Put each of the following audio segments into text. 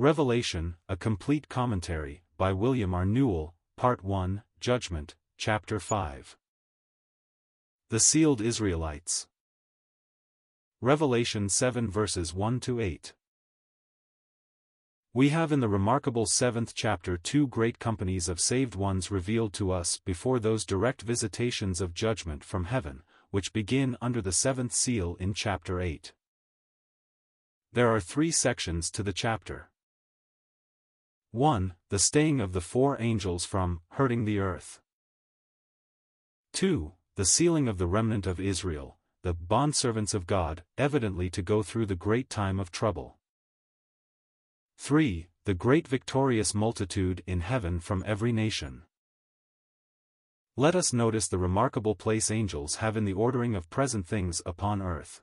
Revelation, a Complete Commentary, by William R. Newell, Part 1, Judgment, Chapter 5. The Sealed Israelites. Revelation 7 verses 1-8. We have in the remarkable 7th chapter two great companies of saved ones revealed to us before those direct visitations of judgment from heaven, which begin under the 7th seal in chapter 8. There are three sections to the chapter. 1. The staying of the four angels from hurting the earth. 2. The sealing of the remnant of Israel, the bondservants of God, evidently to go through the great time of trouble. 3. The great victorious multitude in heaven from every nation. Let us notice the remarkable place angels have in the ordering of present things upon earth.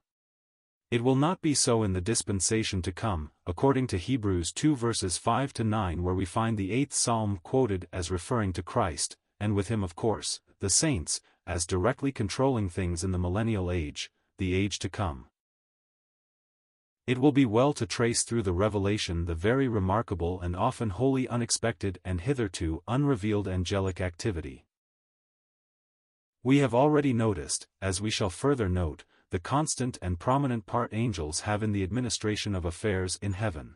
It will not be so in the dispensation to come, according to Hebrews 2 verses 5-9, where we find the 8th Psalm quoted as referring to Christ, and with him of course, the saints, as directly controlling things in the millennial age, the age to come. It will be well to trace through the Revelation the very remarkable and often wholly unexpected and hitherto unrevealed angelic activity. We have already noticed, as we shall further note, the constant and prominent part angels have in the administration of affairs in heaven.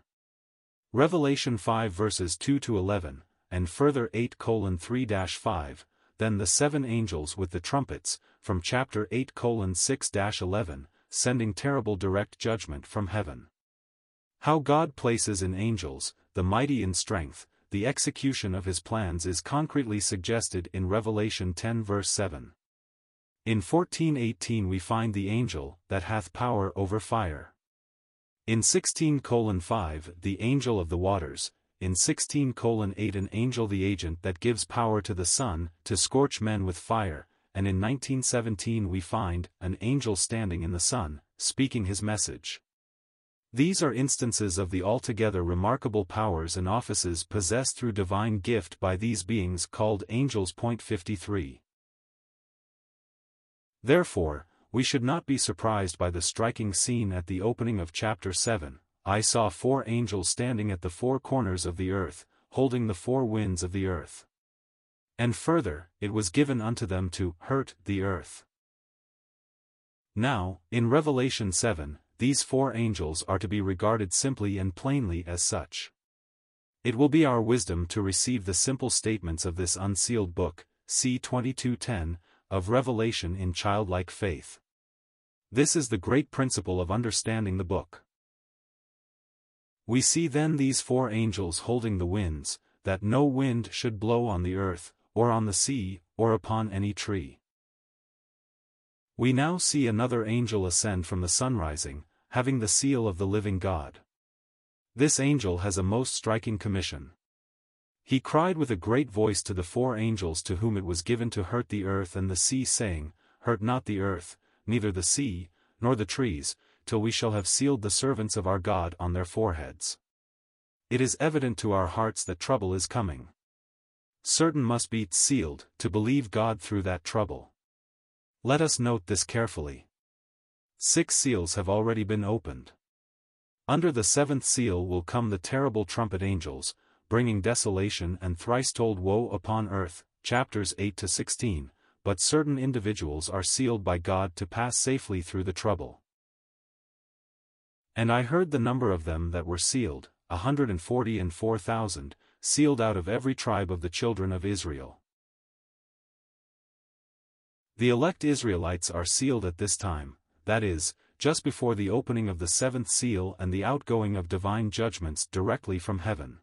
Revelation 5 verses 2-11, and further 8:3-5, then the seven angels with the trumpets, from chapter 8:6-11, sending terrible direct judgment from heaven. How God places in angels, the mighty in strength, the execution of his plans is concretely suggested in Revelation 10 verse 7. In 14:18 we find the angel that hath power over fire. In 16:5 the angel of the waters, in 16:8 an angel the agent that gives power to the sun to scorch men with fire, and in 19:17 we find an angel standing in the sun, speaking his message. These are instances of the altogether remarkable powers and offices possessed through divine gift by these beings called angels. 53. Therefore, we should not be surprised by the striking scene at the opening of chapter 7, I saw four angels standing at the four corners of the earth, holding the four winds of the earth. And further, it was given unto them to hurt the earth. Now, in Revelation 7, these four angels are to be regarded simply and plainly as such. It will be our wisdom to receive the simple statements of this unsealed book, c. 22:10, of Revelation in childlike faith. This is the great principle of understanding the book. We see then these four angels holding the winds, that no wind should blow on the earth, or on the sea, or upon any tree. We now see another angel ascend from the sunrising, having the seal of the living God. This angel has a most striking commission. He cried with a great voice to the four angels to whom it was given to hurt the earth and the sea, saying, Hurt not the earth, neither the sea, nor the trees, till we shall have sealed the servants of our God on their foreheads. It is evident to our hearts that trouble is coming. Certain must be sealed to believe God through that trouble. Let us note this carefully. 6 seals have already been opened. Under the 7th seal will come the terrible trumpet angels, bringing desolation and thrice told woe upon earth, chapters 8-16, but certain individuals are sealed by God to pass safely through the trouble. And I heard the number of them that were sealed, 144,000, sealed out of every tribe of the children of Israel. The elect Israelites are sealed at this time, that is, just before the opening of the 7th seal and the outgoing of divine judgments directly from heaven.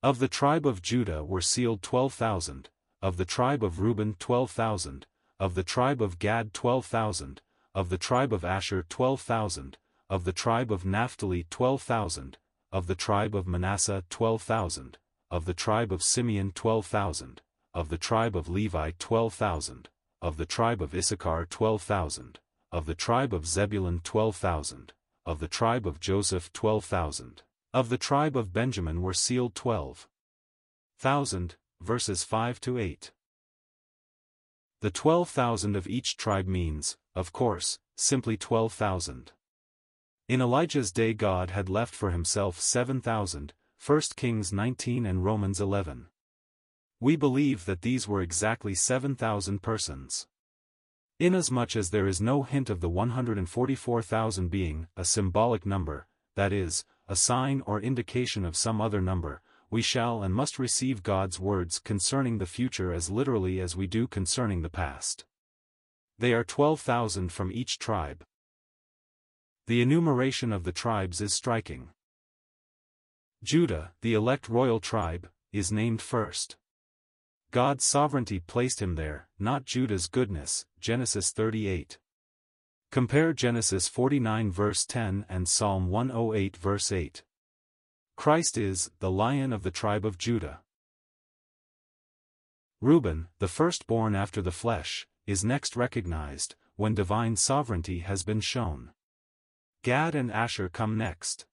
Of the tribe of Judah were sealed 12,000, of the tribe of Reuben 12,000, of the tribe of Gad 12,000, of the tribe of Asher 12,000, of the tribe of Naphtali 12,000, of the tribe of Manasseh 12,000, of the tribe of Simeon 12,000, of the tribe of Levi 12,000, of the tribe of Issachar 12,000, of the tribe of Zebulun 12,000, of the tribe of Joseph 12,000. Of the tribe of Benjamin were sealed 12,000, verses 5-8. The 12,000 of each tribe means, of course, simply 12,000. In Elijah's day God had left for himself 7,000, 1 Kings 19 and Romans 11. We believe that these were exactly 7,000 persons. Inasmuch as there is no hint of the 144,000 being a symbolic number, that is, a sign or indication of some other number, we shall and must receive God's words concerning the future as literally as we do concerning the past. They are 12,000 from each tribe. The enumeration of the tribes is striking. Judah, the elect royal tribe, is named first. God's sovereignty placed him there, not Judah's goodness, Genesis 38. Compare Genesis 49 verse 10 and Psalm 108 verse 8. Christ is the Lion of the tribe of Judah. Reuben, the firstborn after the flesh, is next recognized, when divine sovereignty has been shown. Gad and Asher come next.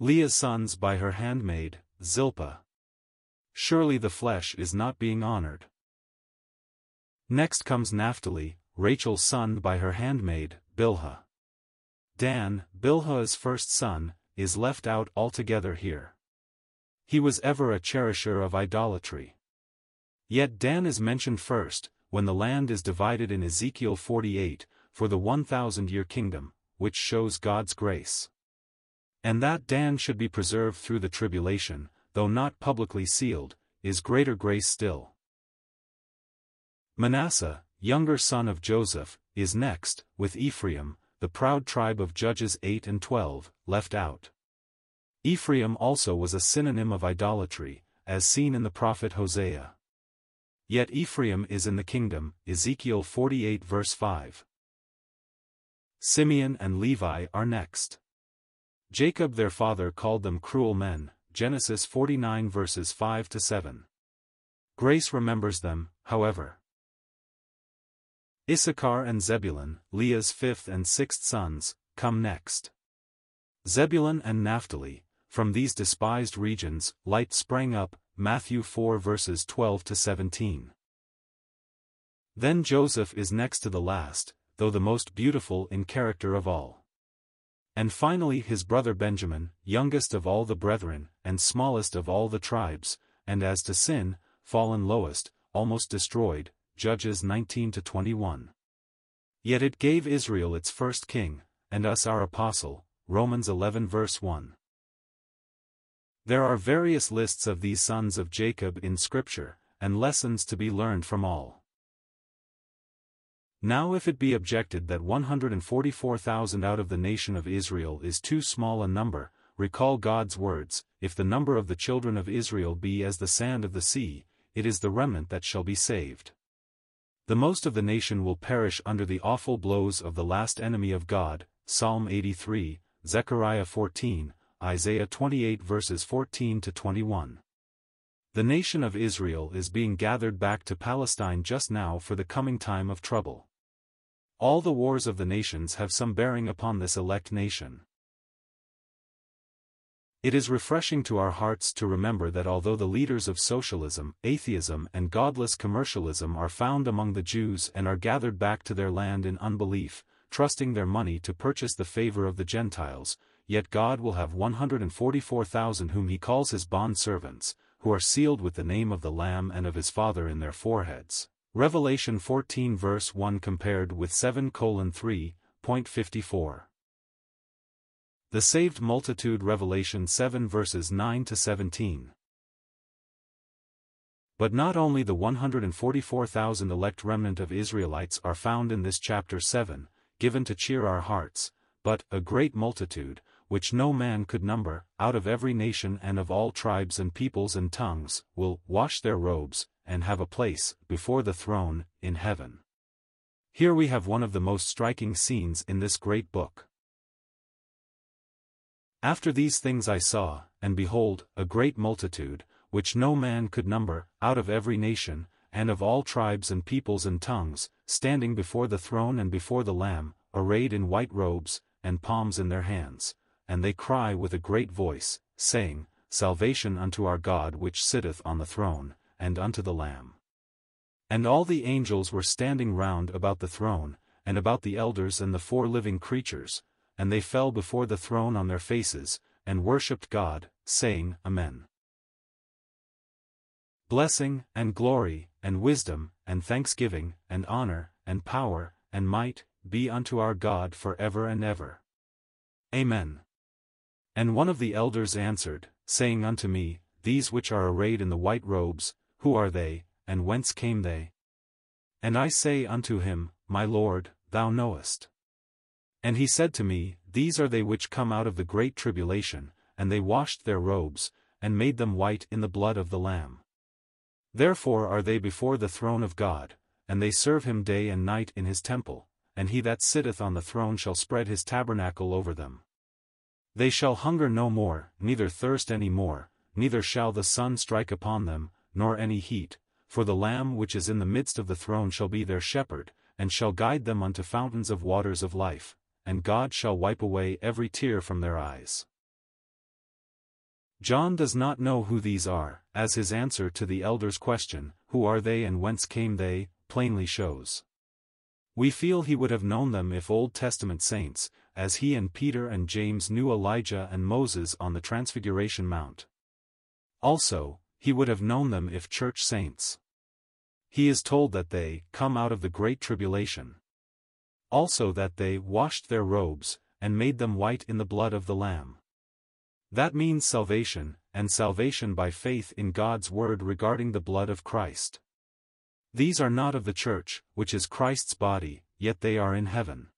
Leah's sons by her handmaid, Zilpah. Surely the flesh is not being honored. Next comes Naphtali, Rachel's son by her handmaid, Bilhah. Dan, Bilhah's first son, is left out altogether here. He was ever a cherisher of idolatry. Yet Dan is mentioned first, when the land is divided in Ezekiel 48, for the 1,000-year kingdom, which shows God's grace. And that Dan should be preserved through the tribulation, though not publicly sealed, is greater grace still. Manasseh, younger son of Joseph, is next, with Ephraim, the proud tribe of Judges 8 and 12, left out. Ephraim also was a synonym of idolatry, as seen in the prophet Hosea. Yet Ephraim is in the kingdom, Ezekiel 48 verse 5. Simeon and Levi are next. Jacob their father called them cruel men, Genesis 49 verses 5 to 7. Grace remembers them, however. Issachar and Zebulun, Leah's fifth and sixth sons, come next. Zebulun and Naphtali, from these despised regions, light sprang up, Matthew 4 verses 12 to 17. Then Joseph is next to the last, though the most beautiful in character of all. And finally his brother Benjamin, youngest of all the brethren, and smallest of all the tribes, and as to sin, fallen lowest, almost destroyed, Judges 19-21. Yet it gave Israel its first king, and us our apostle, Romans 11 verse 1. There are various lists of these sons of Jacob in Scripture, and lessons to be learned from all. Now if it be objected that 144,000 out of the nation of Israel is too small a number, recall God's words, if the number of the children of Israel be as the sand of the sea, it is the remnant that shall be saved. The most of the nation will perish under the awful blows of the last enemy of God, Psalm 83, Zechariah 14, Isaiah 28 verses 14 to 21. The nation of Israel is being gathered back to Palestine just now for the coming time of trouble. All the wars of the nations have some bearing upon this elect nation. It is refreshing to our hearts to remember that although the leaders of socialism, atheism and godless commercialism are found among the Jews and are gathered back to their land in unbelief, trusting their money to purchase the favor of the Gentiles, yet God will have 144,000 whom he calls his bondservants, who are sealed with the name of the Lamb and of his Father in their foreheads. Revelation 14 verse 1 compared with 7:3.54. The saved multitude Revelation 7 verses 9 to 17. But not only the 144,000 elect remnant of Israelites are found in this chapter 7, given to cheer our hearts, but a great multitude, which no man could number, out of every nation and of all tribes and peoples and tongues, will wash their robes, and have a place before the throne, in heaven. Here we have one of the most striking scenes in this great book. After these things I saw, and behold, a great multitude, which no man could number, out of every nation, and of all tribes and peoples and tongues, standing before the throne and before the Lamb, arrayed in white robes, and palms in their hands. And they cry with a great voice, saying, Salvation unto our God which sitteth on the throne, and unto the Lamb. And all the angels were standing round about the throne, and about the elders and the four living creatures, and they fell before the throne on their faces, and worshipped God, saying, Amen. Blessing, and glory, and wisdom, and thanksgiving, and honor, and power, and might, be unto our God for ever and ever. Amen. And one of the elders answered, saying unto me, These which are arrayed in the white robes, who are they, and whence came they? And I say unto him, My Lord, thou knowest. And he said to me, These are they which come out of the great tribulation, and they washed their robes, and made them white in the blood of the Lamb. Therefore are they before the throne of God, and they serve him day and night in his temple, and he that sitteth on the throne shall spread his tabernacle over them. They shall hunger no more, neither thirst any more, neither shall the sun strike upon them, nor any heat, for the Lamb which is in the midst of the throne shall be their shepherd, and shall guide them unto fountains of waters of life, and God shall wipe away every tear from their eyes. John does not know who these are, as his answer to the elder's question, Who are they and whence came they, plainly shows. We feel he would have known them if Old Testament saints, as he and Peter and James knew Elijah and Moses on the Transfiguration Mount. Also, he would have known them if church saints. He is told that they come out of the great tribulation. Also that they washed their robes, and made them white in the blood of the Lamb. That means salvation, and salvation by faith in God's word regarding the blood of Christ. These are not of the church, which is Christ's body, yet they are in heaven.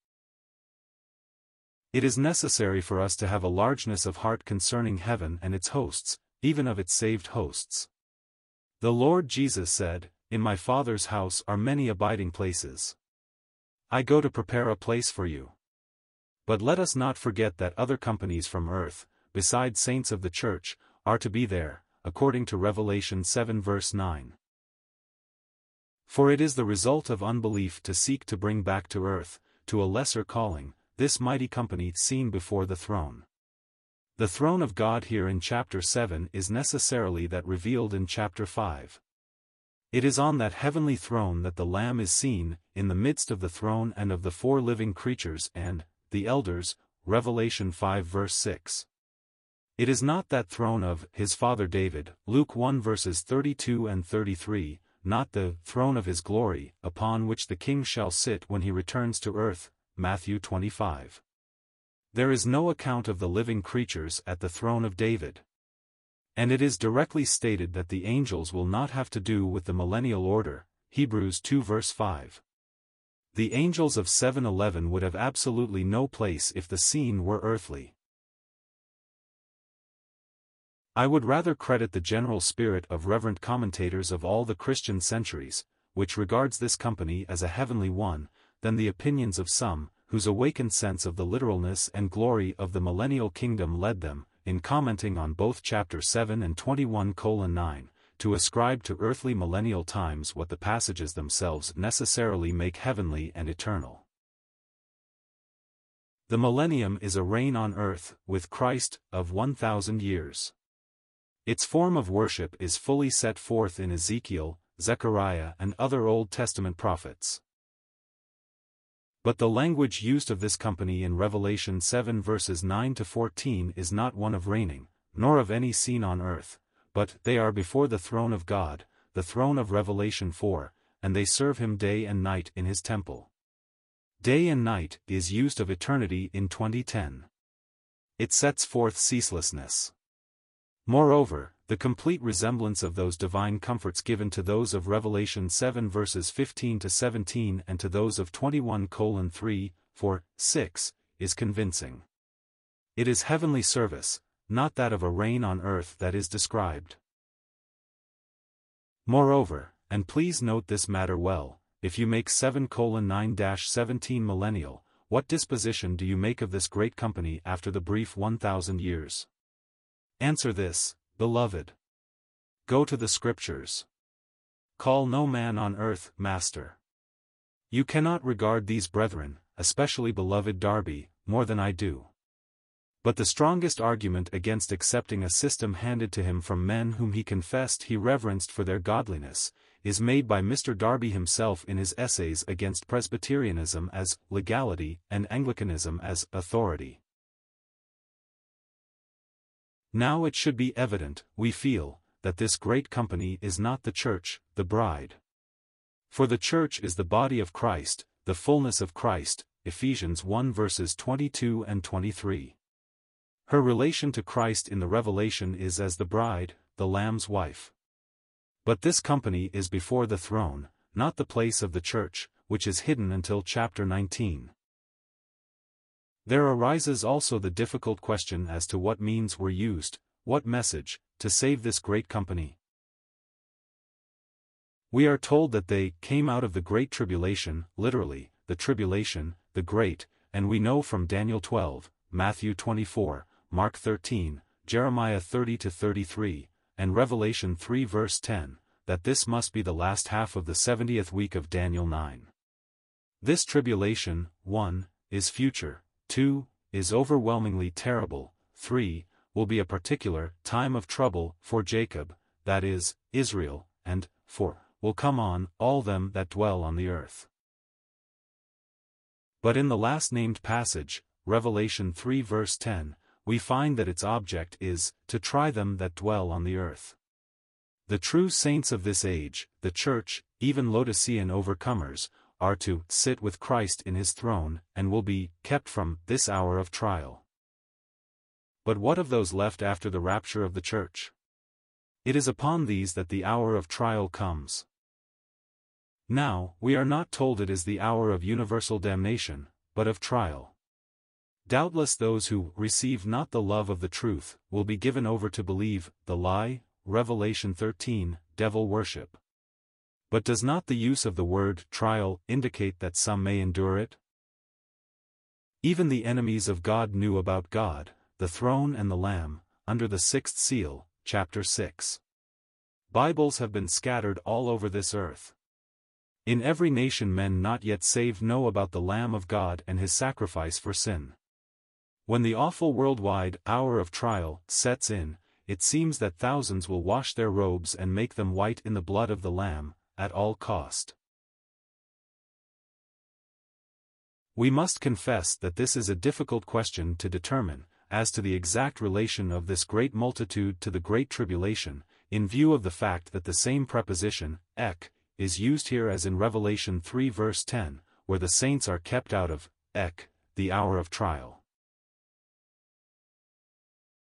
It is necessary for us to have a largeness of heart concerning heaven and its hosts, even of its saved hosts. The Lord Jesus said, In my Father's house are many abiding places. I go to prepare a place for you. But let us not forget that other companies from earth, besides saints of the church, are to be there, according to Revelation 7 verse 9. For it is the result of unbelief to seek to bring back to earth, to a lesser calling, this mighty company seen before the throne. The throne of God here in chapter 7 is necessarily that revealed in chapter 5. It is on that heavenly throne that the Lamb is seen, in the midst of the throne and of the four living creatures and the elders, Revelation 5 verse 6. It is not that throne of his father David, Luke 1 verses 32 and 33, not the throne of his glory, upon which the king shall sit when he returns to earth, Matthew 25. There is no account of the living creatures at the throne of David. And it is directly stated that the angels will not have to do with the millennial order, Hebrews 2 verse 5. The angels of 7:11 would have absolutely no place if the scene were earthly. I would rather credit the general spirit of reverent commentators of all the Christian centuries, which regards this company as a heavenly one, than the opinions of some, whose awakened sense of the literalness and glory of the millennial kingdom led them, in commenting on both chapter 7 and 21:9, to ascribe to earthly millennial times what the passages themselves necessarily make heavenly and eternal. The millennium is a reign on earth, with Christ, of 1,000 years. Its form of worship is fully set forth in Ezekiel, Zechariah and other Old Testament prophets. But the language used of this company in Revelation 7 verses 9 to 14 is not one of reigning, nor of any scene on earth, but they are before the throne of God, the throne of Revelation 4, and they serve him day and night in his temple. Day and night is used of eternity in 2010. It sets forth ceaselessness. Moreover, the complete resemblance of those divine comforts given to those of Revelation 7 verses 15 to 17 and to those of 21:3, 4, 6, is convincing. It is heavenly service, not that of a reign on earth that is described. Moreover, and please note this matter well, if you make 7:9-17 millennial, what disposition do you make of this great company after the brief 1,000 years? Answer this, beloved. Go to the Scriptures. Call no man on earth master. You cannot regard these brethren, especially beloved Darby, more than I do. But the strongest argument against accepting a system handed to him from men whom he confessed he reverenced for their godliness is made by Mr. Darby himself in his essays against Presbyterianism as legality and Anglicanism as authority. Now it should be evident, we feel, that this great company is not the church, the bride. For the church is the body of Christ, the fullness of Christ, Ephesians 1 verses 22 and 23. Her relation to Christ in the Revelation is as the bride, the Lamb's wife. But this company is before the throne, not the place of the church, which is hidden until chapter 19. There arises also the difficult question as to what means were used, what message, to save this great company. We are told that they came out of the great tribulation, literally, the tribulation, the great, and we know from Daniel 12, Matthew 24, Mark 13, Jeremiah 30-33, and Revelation 3 verse 10, that this must be the last half of the 70th week of Daniel 9. This tribulation, 1, is future, 2, is overwhelmingly terrible, 3, will be a particular time of trouble for Jacob, that is, Israel, and, 4, will come on all them that dwell on the earth. But in the last named passage, Revelation 3 verse 10, we find that its object is to try them that dwell on the earth. The true saints of this age, the church, even Laodicean overcomers, are to sit with Christ in his throne and will be kept from this hour of trial. But what of those left after the rapture of the church? It is upon these that the hour of trial comes. Now, we are not told it is the hour of universal damnation, but of trial. Doubtless those who receive not the love of the truth will be given over to believe the lie, Revelation 13, devil worship. But does not the use of the word trial indicate that some may endure it? Even the enemies of God knew about God, the throne and the Lamb, under the sixth seal, chapter 6. Bibles have been scattered all over this earth. In every nation men not yet saved know about the Lamb of God and his sacrifice for sin. When the awful worldwide hour of trial sets in, it seems that thousands will wash their robes and make them white in the blood of the Lamb, at all cost. We must confess that this is a difficult question to determine, as to the exact relation of this great multitude to the great tribulation, in view of the fact that the same preposition, ek, is used here as in Revelation 3 verse 10, where the saints are kept out of, ek, the hour of trial.